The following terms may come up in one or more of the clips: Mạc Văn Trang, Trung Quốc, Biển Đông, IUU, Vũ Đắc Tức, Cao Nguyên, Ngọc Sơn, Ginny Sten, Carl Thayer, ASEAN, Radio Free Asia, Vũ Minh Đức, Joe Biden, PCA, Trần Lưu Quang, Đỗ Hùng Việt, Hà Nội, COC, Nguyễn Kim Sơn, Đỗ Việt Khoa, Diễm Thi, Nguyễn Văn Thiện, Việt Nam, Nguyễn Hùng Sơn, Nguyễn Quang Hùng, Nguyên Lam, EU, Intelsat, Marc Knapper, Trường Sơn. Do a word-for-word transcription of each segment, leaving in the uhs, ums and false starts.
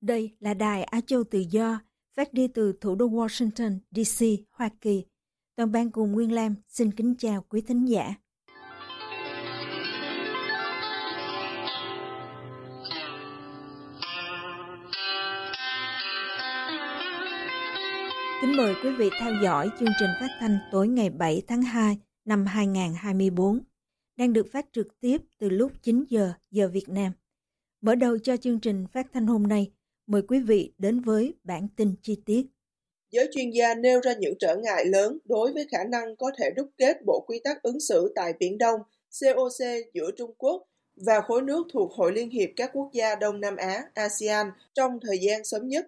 Đây là Đài Á Châu Tự Do, phát đi từ thủ đô Washington, D C, Hoa Kỳ. Toàn ban cùng Nguyên Lam xin kính chào quý thính giả. Kính mời quý vị theo dõi chương trình phát thanh tối ngày bảy tháng hai năm hai nghìn không trăm hai mươi bốn, đang được phát trực tiếp từ lúc chín giờ giờ Việt Nam. Mở đầu cho chương trình phát thanh hôm nay, mời quý vị đến với bản tin chi tiết. Giới chuyên gia nêu ra những trở ngại lớn đối với khả năng có thể đúc kết bộ quy tắc ứng xử tại Biển Đông, C O C giữa Trung Quốc và khối nước thuộc Hội Liên hiệp các quốc gia Đông Nam Á, ASEAN trong thời gian sớm nhất.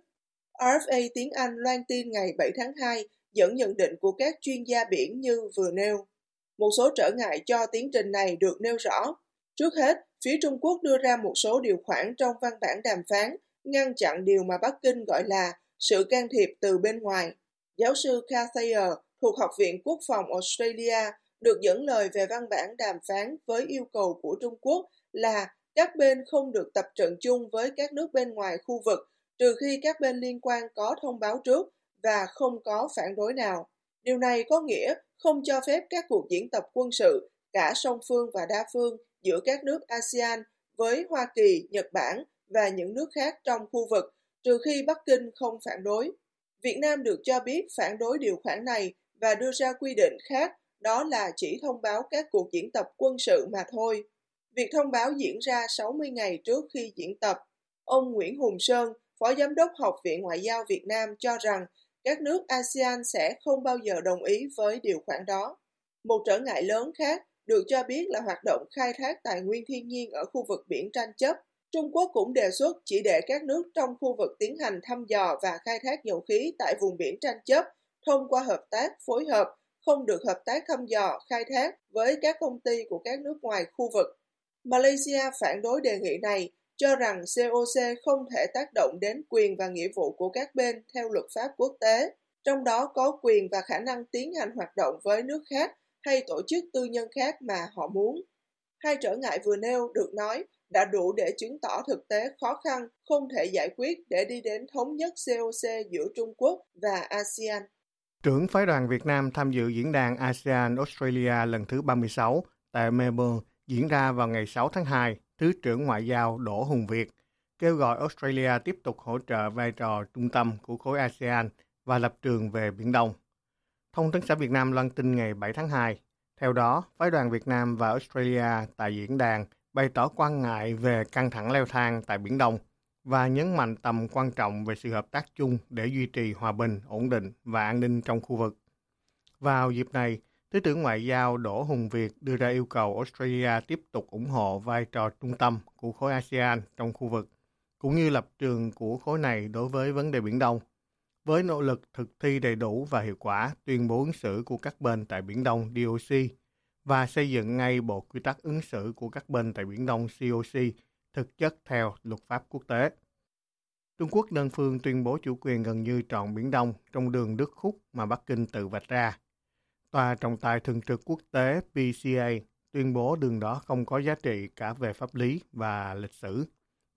rờ ép a tiếng Anh loan tin ngày bảy tháng hai dẫn nhận định của các chuyên gia biển như vừa nêu. Một số trở ngại cho tiến trình này được nêu rõ. Trước hết, phía Trung Quốc đưa ra một số điều khoản trong văn bản đàm phán ngăn chặn điều mà Bắc Kinh gọi là sự can thiệp từ bên ngoài. Giáo sư Carl Thayer thuộc Học viện Quốc phòng Australia được dẫn lời về văn bản đàm phán với yêu cầu của Trung Quốc là các bên không được tập trận chung với các nước bên ngoài khu vực trừ khi các bên liên quan có thông báo trước và không có phản đối nào. Điều này có nghĩa không cho phép các cuộc diễn tập quân sự cả song phương và đa phương giữa các nước ASEAN với Hoa Kỳ, Nhật Bản và những nước khác trong khu vực, trừ khi Bắc Kinh không phản đối. Việt Nam được cho biết phản đối điều khoản này và đưa ra quy định khác, đó là chỉ thông báo các cuộc diễn tập quân sự mà thôi. Việc thông báo diễn ra sáu mươi ngày trước khi diễn tập. Ông Nguyễn Hùng Sơn, Phó Giám đốc Học viện Ngoại giao Việt Nam cho rằng các nước ASEAN sẽ không bao giờ đồng ý với điều khoản đó. Một trở ngại lớn khác được cho biết là hoạt động khai thác tài nguyên thiên nhiên ở khu vực biển tranh chấp. Trung Quốc cũng đề xuất chỉ để các nước trong khu vực tiến hành thăm dò và khai thác dầu khí tại vùng biển tranh chấp thông qua hợp tác, phối hợp, không được hợp tác thăm dò, khai thác với các công ty của các nước ngoài khu vực. Malaysia phản đối đề nghị này, cho rằng xê o xê không thể tác động đến quyền và nghĩa vụ của các bên theo luật pháp quốc tế, trong đó có quyền và khả năng tiến hành hoạt động với nước khác hay tổ chức tư nhân khác mà họ muốn. Hai trở ngại vừa nêu được nói đã đủ để chứng tỏ thực tế khó khăn không thể giải quyết để đi đến thống nhất xê o xê giữa Trung Quốc và ASEAN. Trưởng phái đoàn Việt Nam tham dự diễn đàn ASEAN-Australia lần thứ ba mươi sáu tại Melbourne diễn ra vào ngày sáu tháng hai, Thứ trưởng Ngoại giao Đỗ Hùng Việt kêu gọi Australia tiếp tục hỗ trợ vai trò trung tâm của khối ASEAN và lập trường về Biển Đông. Thông tấn xã Việt Nam loan tin ngày bảy tháng hai. Theo đó, phái đoàn Việt Nam và Australia tại diễn đàn bày tỏ quan ngại về căng thẳng leo thang tại Biển Đông và nhấn mạnh tầm quan trọng về sự hợp tác chung để duy trì hòa bình, ổn định và an ninh trong khu vực. Vào dịp này, Thứ trưởng Ngoại giao Đỗ Hùng Việt đưa ra yêu cầu Australia tiếp tục ủng hộ vai trò trung tâm của khối ASEAN trong khu vực, cũng như lập trường của khối này đối với vấn đề Biển Đông, với nỗ lực thực thi đầy đủ và hiệu quả tuyên bố ứng xử của các bên tại Biển Đông đê o xê và xây dựng ngay bộ quy tắc ứng xử của các bên tại Biển Đông xê o xê thực chất theo luật pháp quốc tế. Trung Quốc đơn phương tuyên bố chủ quyền gần như trọn Biển Đông trong đường đứt khúc mà Bắc Kinh tự vạch ra. Tòa trọng tài thường trực quốc tế P C A tuyên bố đường đó không có giá trị cả về pháp lý và lịch sử.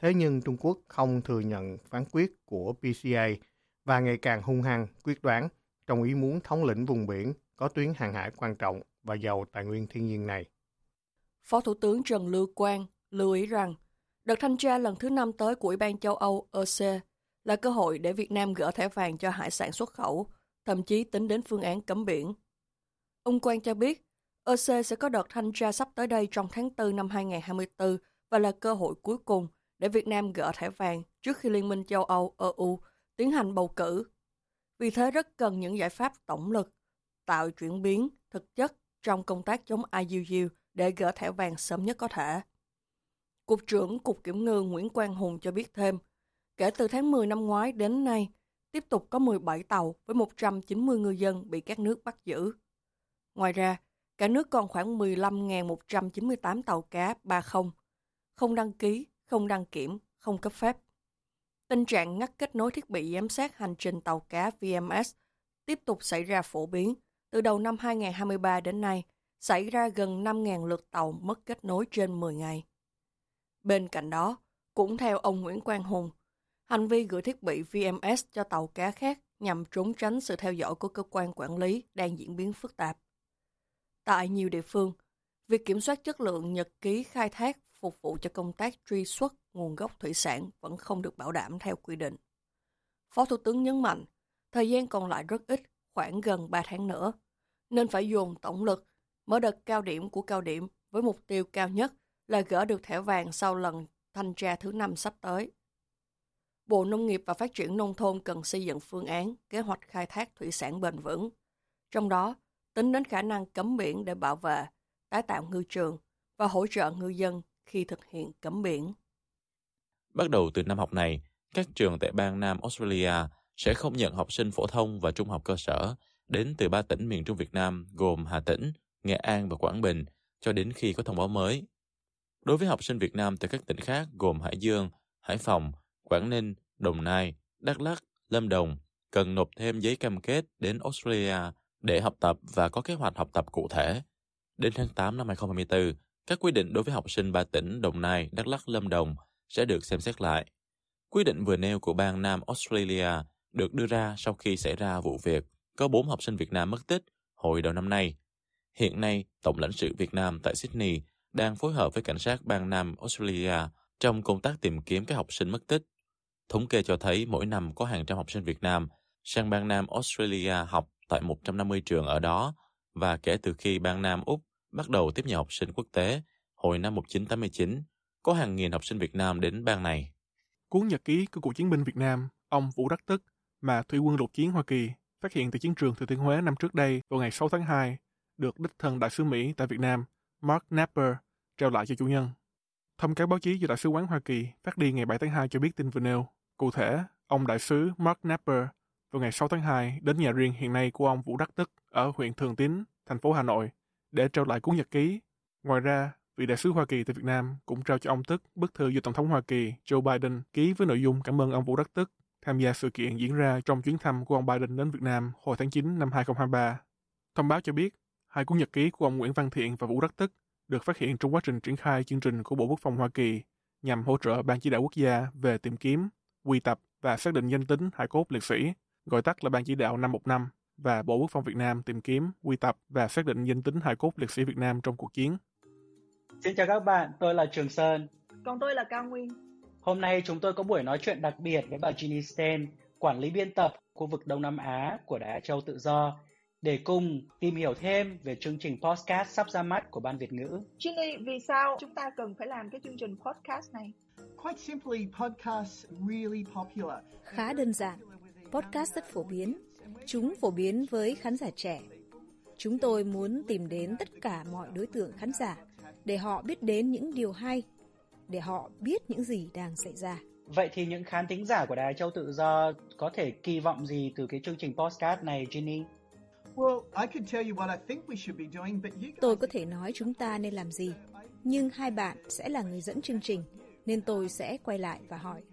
Thế nhưng Trung Quốc không thừa nhận phán quyết của pê xê a và ngày càng hung hăng, quyết đoán trong ý muốn thống lĩnh vùng biển có tuyến hàng hải quan trọng và giàu tài nguyên thiên nhiên này. Phó Thủ tướng Trần Lưu Quang lưu ý rằng, đợt thanh tra lần thứ năm tới của Ủy ban châu Âu E C là cơ hội để Việt Nam gỡ thẻ vàng cho hải sản xuất khẩu, thậm chí tính đến phương án cấm biển. Ông Quang cho biết, E C sẽ có đợt thanh tra sắp tới đây trong tháng tư năm hai nghìn không trăm hai mươi bốn và là cơ hội cuối cùng để Việt Nam gỡ thẻ vàng trước khi Liên minh châu Âu E U tiến hành bầu cử. Vì thế rất cần những giải pháp tổng lực, tạo chuyển biến thực chất trong công tác chống I U U để gỡ thẻ vàng sớm nhất có thể. Cục trưởng Cục Kiểm ngư Nguyễn Quang Hùng cho biết thêm, kể từ tháng mười năm ngoái đến nay, tiếp tục có mười bảy tàu với một trăm chín mươi ngư dân bị các nước bắt giữ. Ngoài ra, cả nước còn khoảng mười lăm nghìn một trăm chín mươi tám tàu cá ba không, không đăng ký, không đăng kiểm, không cấp phép. Tình trạng ngắt kết nối thiết bị giám sát hành trình tàu cá vê em ét tiếp tục xảy ra phổ biến. Từ đầu năm hai không hai ba đến nay, xảy ra gần năm nghìn lượt tàu mất kết nối trên mười ngày. Bên cạnh đó, cũng theo ông Nguyễn Quang Hùng, hành vi gửi thiết bị vê em ét cho tàu cá khác nhằm trốn tránh sự theo dõi của cơ quan quản lý đang diễn biến phức tạp. Tại nhiều địa phương, việc kiểm soát chất lượng nhật ký khai thác phục vụ cho công tác truy xuất nguồn gốc thủy sản vẫn không được bảo đảm theo quy định. Phó Thủ tướng nhấn mạnh, thời gian còn lại rất ít, khoảng gần ba tháng nữa, nên phải dồn tổng lực, mở đợt cao điểm của cao điểm với mục tiêu cao nhất là gỡ được thẻ vàng sau lần thanh tra thứ năm sắp tới. Bộ Nông nghiệp và Phát triển Nông thôn cần xây dựng phương án, kế hoạch khai thác thủy sản bền vững, trong đó tính đến khả năng cấm biển để bảo vệ, tái tạo ngư trường và hỗ trợ ngư dân khi thực hiện cấm biển. Bắt đầu từ năm học này, các trường tại bang Nam Australia sẽ không nhận học sinh phổ thông và trung học cơ sở đến từ ba tỉnh miền Trung Việt Nam gồm Hà Tĩnh, Nghệ An và Quảng Bình cho đến khi có thông báo mới. Đối với học sinh Việt Nam từ các tỉnh khác gồm Hải Dương, Hải Phòng, Quảng Ninh, Đồng Nai, Đắk Lắk, Lâm Đồng cần nộp thêm giấy cam kết đến Australia để học tập và có kế hoạch học tập cụ thể. Đến tháng tám năm hai không hai tư, các quy định đối với học sinh ba tỉnh Đồng Nai, Đắk Lắk, Lâm Đồng sẽ được xem xét lại. Quy định vừa nêu của bang Nam Australia được đưa ra sau khi xảy ra vụ việc có bốn học sinh Việt Nam mất tích hồi đầu năm nay. Hiện nay, Tổng lãnh sự Việt Nam tại Sydney đang phối hợp với cảnh sát bang Nam Australia trong công tác tìm kiếm các học sinh mất tích. Thống kê cho thấy mỗi năm có hàng trăm học sinh Việt Nam sang bang Nam Australia học tại một trăm năm mươi trường ở đó, và kể từ khi bang Nam Úc bắt đầu tiếp nhận học sinh quốc tế hồi năm một nghìn chín trăm tám mươi chín, có hàng nghìn học sinh Việt Nam đến bang này. Cuốn nhật ký của cuộc chiến binh Việt Nam, ông Vũ Đắc Tức, mà thủy quân lục chiến Hoa Kỳ phát hiện từ chiến trường Thừa Thiên Huế năm trước đây vào ngày sáu tháng hai, được đích thân đại sứ Mỹ tại Việt Nam Marc Knapper trao lại cho chủ nhân. Thông cáo báo chí do Đại sứ quán Hoa Kỳ phát đi ngày bảy tháng hai cho biết tin vừa nêu. Cụ thể, ông đại sứ Marc Knapper vào ngày sáu tháng hai đến nhà riêng hiện nay của ông Vũ Đắc Tức ở huyện Thường Tín, thành phố Hà Nội để trao lại cuốn nhật ký. Ngoài ra, vị đại sứ Hoa Kỳ tại Việt Nam cũng trao cho ông Tức bức thư do Tổng thống Hoa Kỳ Joe Biden ký với nội dung cảm ơn ông Vũ Đắc Tức tham gia sự kiện diễn ra trong chuyến thăm của ông Biden đến Việt Nam hồi tháng chín năm hai không hai ba. Thông báo cho biết, hai cuốn nhật ký của ông Nguyễn Văn Thiện và Vũ Đắc Tức được phát hiện trong quá trình triển khai chương trình của Bộ Quốc phòng Hoa Kỳ nhằm hỗ trợ Ban Chỉ đạo Quốc gia về tìm kiếm, quy tập và xác định danh tính hài cốt liệt sĩ, gọi tắt là Ban Chỉ đạo năm một năm, và Bộ Quốc phòng Việt Nam tìm kiếm, quy tập và xác định danh tính hài cốt liệt sĩ Việt Nam trong cuộc chiến. Xin chào các bạn, tôi là Trường Sơn. Còn tôi là Cao Nguyên. Hôm nay chúng tôi có buổi nói chuyện đặc biệt với bà Ginny Sten, quản lý biên tập khu vực Đông Nam Á của Đài Á Châu Tự Do, để cùng tìm hiểu thêm về chương trình podcast sắp ra mắt của Ban Việt ngữ. Ginny, vì sao chúng ta cần phải làm cái chương trình podcast này? Quite simply, podcasts really popular. Khá đơn giản, podcast rất phổ biến. Chúng phổ biến với khán giả trẻ. Chúng tôi muốn tìm đến tất cả mọi đối tượng khán giả để họ biết đến những điều hay, để họ biết những gì đang xảy ra. Vậy thì những khán thính giả của Đài Á Châu Tự Do có thể kỳ vọng gì từ cái chương trình podcast này, Ginny? Tôi có thể nói chúng ta nên làm gì, nhưng hai bạn sẽ là người dẫn chương trình, nên tôi sẽ quay lại và hỏi,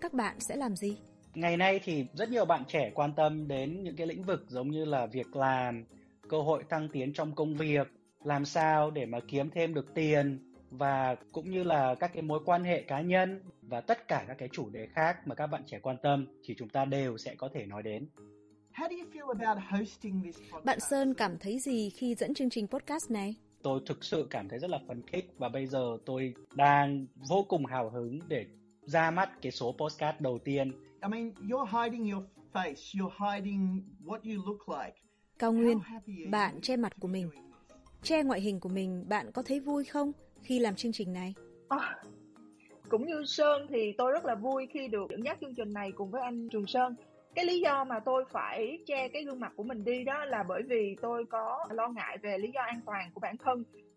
các bạn sẽ làm gì? Ngày nay thì rất nhiều bạn trẻ quan tâm đến những cái lĩnh vực giống như là việc làm, cơ hội thăng tiến trong công việc, làm sao để mà kiếm thêm được tiền, và cũng như là các cái mối quan hệ cá nhân và tất cả các cái chủ đề khác mà các bạn trẻ quan tâm thì chúng ta đều sẽ có thể nói đến. Bạn Sơn cảm thấy gì khi dẫn chương trình podcast này? Tôi thực sự cảm thấy rất là phấn khích và bây giờ tôi đang vô cùng hào hứng để ra mắt cái số podcast đầu tiên. I mean, you're hiding your face, you're hiding what you look like. Cao Nguyên, bạn che mặt của mình, che ngoại hình của mình, bạn có thấy vui không khi làm chương trình này? À, cũng như Sơn thì tôi rất là vui khi được dẫn dắt chương trình này cùng với anh Trường Sơn. Cái lý do mà tôi phải che cái gương mặt của mình đi đó là bởi vì tôi có lo ngại về lý do an toàn của bản thân.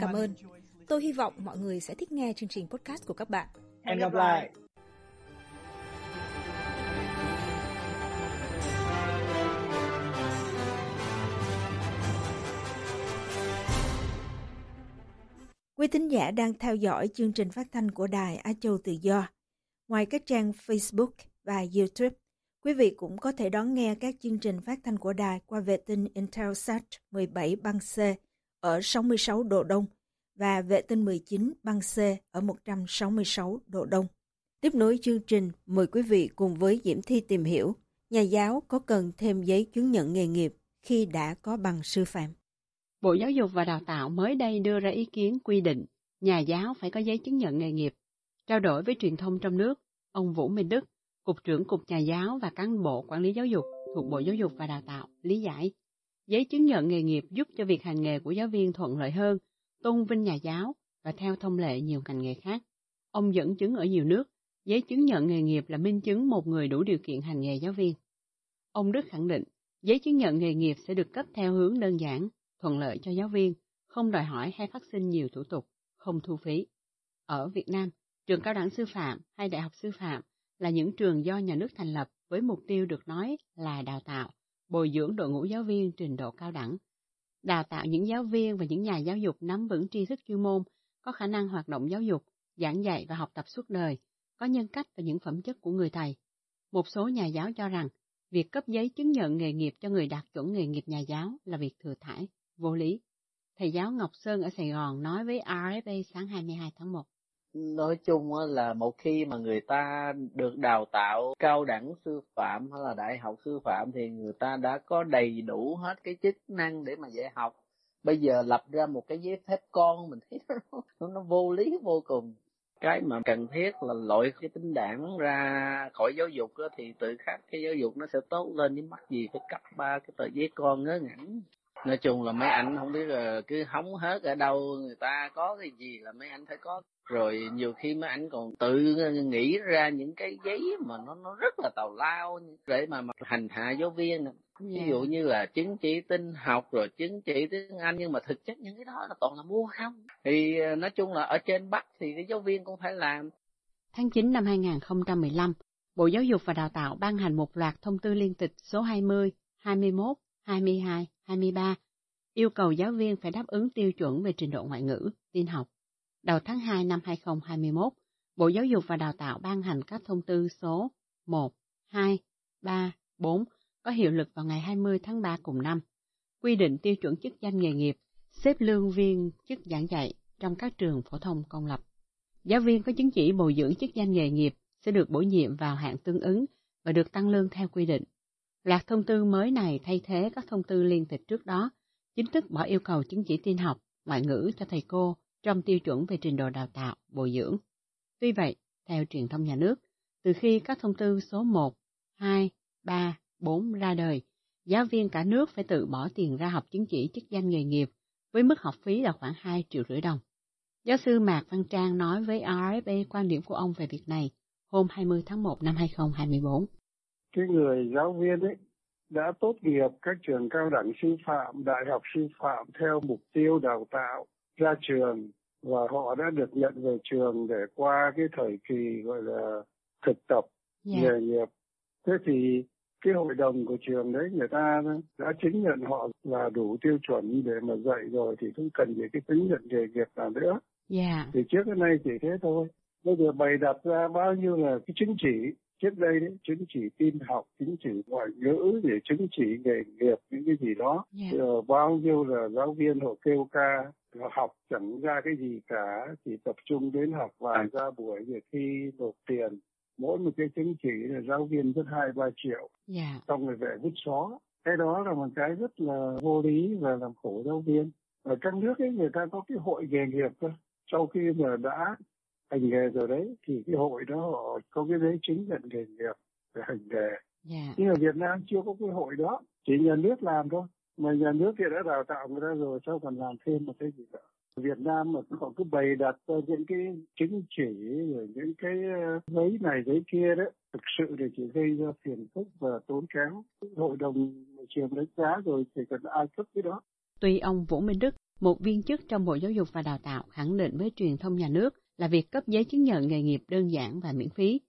Cảm ơn. Tôi hy vọng mọi người sẽ thích nghe chương trình podcast của các bạn. Hẹn gặp lại. Quý thính giả đang theo dõi chương trình phát thanh của Đài Á Châu Tự Do. Ngoài các trang Facebook và YouTube, quý vị cũng có thể đón nghe các chương trình phát thanh của đài qua vệ tinh Intelsat mười bảy băng C ở sáu mươi sáu độ Đông và vệ tinh mười chín băng C ở một trăm sáu mươi sáu độ Đông. Tiếp nối chương trình, mời quý vị cùng với Diễm Thi tìm hiểu nhà giáo có cần thêm giấy chứng nhận nghề nghiệp khi đã có bằng sư phạm. Bộ Giáo dục và Đào tạo mới đây đưa ra ý kiến quy định nhà giáo phải có giấy chứng nhận nghề nghiệp. Trao đổi với truyền thông trong nước, ông Vũ Minh Đức, Cục trưởng Cục Nhà giáo và Cán bộ Quản lý Giáo dục thuộc Bộ Giáo dục và Đào tạo, lý giải. Giấy chứng nhận nghề nghiệp giúp cho việc hành nghề của giáo viên thuận lợi hơn, tôn vinh nhà giáo và theo thông lệ nhiều ngành nghề khác. Ông dẫn chứng ở nhiều nước, giấy chứng nhận nghề nghiệp là minh chứng một người đủ điều kiện hành nghề giáo viên. Ông Đức khẳng định, giấy chứng nhận nghề nghiệp sẽ được cấp theo hướng đơn giản, thuận lợi cho giáo viên, không đòi hỏi hay phát sinh nhiều thủ tục, không thu phí. Ở Việt Nam, trường cao đẳng sư phạm hay đại học sư phạm là những trường do nhà nước thành lập với mục tiêu được nói là đào tạo, bồi dưỡng đội ngũ giáo viên trình độ cao đẳng, đào tạo những giáo viên và những nhà giáo dục nắm vững tri thức chuyên môn, có khả năng hoạt động giáo dục, giảng dạy và học tập suốt đời, có nhân cách và những phẩm chất của người thầy. Một số nhà giáo cho rằng, việc cấp giấy chứng nhận nghề nghiệp cho người đạt chuẩn nghề nghiệp nhà giáo là việc thừa thãi, vô lý. Thầy giáo Ngọc Sơn ở Sài Gòn nói với rờ ép a sáng hai mươi hai tháng một. Nói chung là một khi mà người ta được đào tạo cao đẳng sư phạm hay là đại học sư phạm thì người ta đã có đầy đủ hết cái chức năng để mà dạy học. Bây giờ lập ra một cái giấy phép con mình thấy nó, nó vô lý vô cùng. Cái mà cần thiết là loại cái tính đảng ra khỏi giáo dục thì tự khắc cái giáo dục nó sẽ tốt lên, chứ mắc gì phải cấp ba cái tờ giấy con ngớ ngẩn. Nói chung là mấy anh không biết là cứ hóng hết ở đâu, người ta có cái gì là mấy anh phải có. Rồi nhiều khi mấy anh còn tự nghĩ ra những cái giấy mà nó nó rất là tào lao để mà, mà hành hạ giáo viên. Ví dụ như là chứng chỉ tin học rồi chứng chỉ tiếng Anh, nhưng mà thực chất những cái đó nó toàn là mua không. Thì nói chung là ở trên Bắc thì cái giáo viên cũng phải làm. Tháng chín năm hai không một năm, Bộ Giáo dục và Đào tạo ban hành một loạt thông tư liên tịch số hai mươi, hai mươi mốt, hai mươi hai, hai mươi ba, yêu cầu giáo viên phải đáp ứng tiêu chuẩn về trình độ ngoại ngữ, tin học. Đầu tháng hai năm hai không hai mốt, Bộ Giáo dục và Đào tạo ban hành các thông tư số một, hai, ba, bốn có hiệu lực vào ngày hai mươi tháng ba cùng năm, quy định tiêu chuẩn chức danh nghề nghiệp, xếp lương viên chức giảng dạy trong các trường phổ thông công lập. Giáo viên có chứng chỉ bồi dưỡng chức danh nghề nghiệp sẽ được bổ nhiệm vào hạng tương ứng và được tăng lương theo quy định. Loạt thông tư mới này thay thế các thông tư liên tịch trước đó, chính thức bỏ yêu cầu chứng chỉ tin học, ngoại ngữ cho thầy cô trong tiêu chuẩn về trình độ đào tạo, bồi dưỡng. Tuy vậy, theo truyền thông nhà nước, từ khi các thông tư số một, hai, ba, bốn ra đời, giáo viên cả nước phải tự bỏ tiền ra học chứng chỉ chức danh nghề nghiệp với mức học phí là khoảng hai triệu rưỡi đồng. Giáo sư Mạc Văn Trang nói với rờ ép a quan điểm của ông về việc này hôm hai mươi tháng một năm hai không hai tư. Cái người giáo viên ấy đã tốt nghiệp các trường cao đẳng sư phạm, đại học sư phạm theo mục tiêu đào tạo ra trường, và họ đã được nhận về trường để qua cái thời kỳ gọi là thực tập, yeah, nghề nghiệp. Thế thì cái hội đồng của trường đấy người ta đã chứng nhận họ là đủ tiêu chuẩn để mà dạy rồi thì không cần gì cái chứng nhận nghề nghiệp nào nữa. Yeah. Thì trước đến nay chỉ thế thôi. Bây giờ bày đặt ra bao nhiêu là cái chứng chỉ. Trước đây đấy, chứng chỉ tin học, chứng chỉ ngoại ngữ, để chứng chỉ nghề nghiệp, những cái gì đó. Yeah. Rồi bao nhiêu là giáo viên họ kêu ca, họ học chẳng ra cái gì cả, chỉ tập trung đến học vài ra buổi để thi nộp tiền. Mỗi một cái chứng chỉ là giáo viên rất hai ba triệu, yeah. Xong rồi về vứt xó. Cái đó là một cái rất là vô lý và làm khổ giáo viên. Ở trong nước ấy người ta có cái hội nghề nghiệp thôi. Sau khi mà đã hành nghề rồi đấy thì cái hội đó họ có cái giấy chứng nhận nghề nghiệp để hành nghề. Yeah. Nhưng ở Việt Nam chưa có cái hội đó, chỉ nhà nước làm thôi. Mà nhà nước thì đã đào tạo người ta rồi, sao còn làm thêm một cái gì nữa. Việt Nam mà họ cứ bày đặt những cái chứng chỉ rồi những cái giấy này giấy kia đấy, thực sự thì chỉ gây ra phiền phức và tốn kém. Hội đồng trường đánh giá rồi thì cần ai cấp cái đó. Tuy ông Vũ Minh Đức, một viên chức trong Bộ Giáo dục và Đào tạo, khẳng định với truyền thông nhà nước là việc cấp giấy chứng nhận nghề nghiệp đơn giản và miễn phí.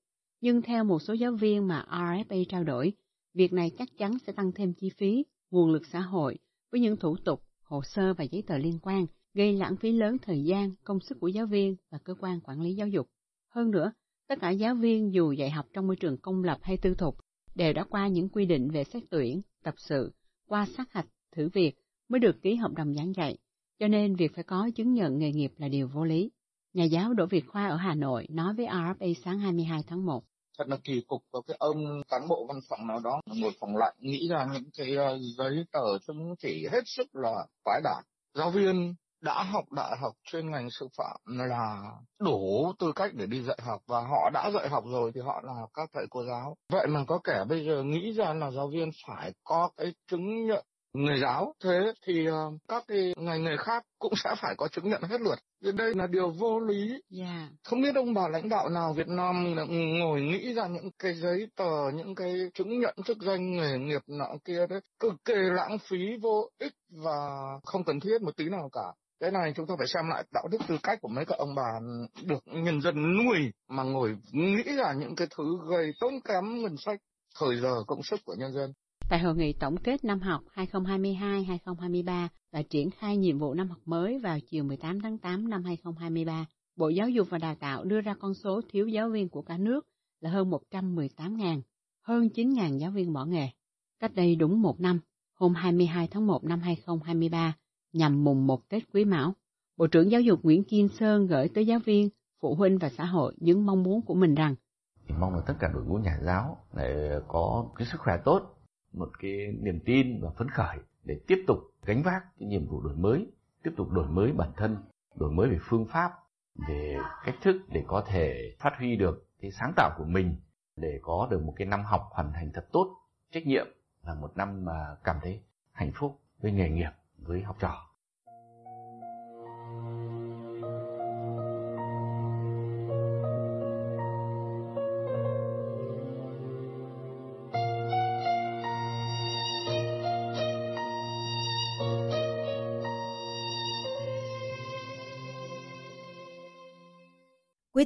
Nhưng theo một số giáo viên mà rờ ép a trao đổi, việc này chắc chắn sẽ tăng thêm chi phí, nguồn lực xã hội với những thủ tục, hồ sơ và giấy tờ liên quan, gây lãng phí lớn thời gian, công sức của giáo viên và cơ quan quản lý giáo dục. Hơn nữa, tất cả giáo viên dù dạy học trong môi trường công lập hay tư thục đều đã qua những quy định về xét tuyển, tập sự, qua sát hạch, thử việc mới được ký hợp đồng giảng dạy, cho nên việc phải có chứng nhận nghề nghiệp là điều vô lý. Nhà giáo Đỗ Việt Khoa ở Hà Nội nói với rờ ép a sáng hai mươi hai tháng một. Thật là kỳ cục, có cái ông cán bộ văn phòng nào đó ngồi phòng lạnh nghĩ ra những cái giấy tờ chứng chỉ hết sức là quái đản. Giáo viên đã học đại học chuyên ngành sư phạm là đủ tư cách để đi dạy học, và họ đã dạy học rồi thì họ là các thầy cô giáo. Vậy mà có kẻ bây giờ nghĩ ra là giáo viên phải có cái chứng nhận nghề giáo, thế thì các cái ngành nghề khác cũng sẽ phải có chứng nhận hết luật. Đây là điều vô lý. Yeah. Không biết ông bà lãnh đạo nào Việt Nam ngồi nghĩ ra những cái giấy tờ, những cái chứng nhận chức danh nghề nghiệp nọ kia đấy, cực kỳ lãng phí, vô ích và không cần thiết một tí nào cả. Cái này chúng ta phải xem lại đạo đức tư cách của mấy các ông bà được nhân dân nuôi mà ngồi nghĩ ra những cái thứ gây tốn kém ngân sách, thời giờ, công sức của nhân dân. Tại hội nghị tổng kết năm học hai không hai hai hai không hai ba và triển khai nhiệm vụ năm học mới vào chiều mười tám tháng tám năm hai không hai ba, Bộ Giáo dục và Đào tạo đưa ra con số thiếu giáo viên của cả nước là hơn một trăm mười tám nghìn, hơn chín nghìn giáo viên bỏ nghề. Cách đây đúng một năm, hôm hai mươi hai tháng một năm hai không hai ba, nhằm mùng một Tết Quý Mão, Bộ trưởng Giáo dục Nguyễn Kim Sơn gửi tới giáo viên, phụ huynh và xã hội những mong muốn của mình rằng: mong là tất cả đội ngũ nhà giáo để có cái sức khỏe tốt, một cái niềm tin và phấn khởi để tiếp tục gánh vác cái nhiệm vụ đổi mới, tiếp tục đổi mới bản thân, đổi mới về phương pháp, về cách thức để có thể phát huy được cái sáng tạo của mình, để có được một cái năm học hoàn thành thật tốt, trách nhiệm, là một năm mà cảm thấy hạnh phúc với nghề nghiệp, với học trò. Quý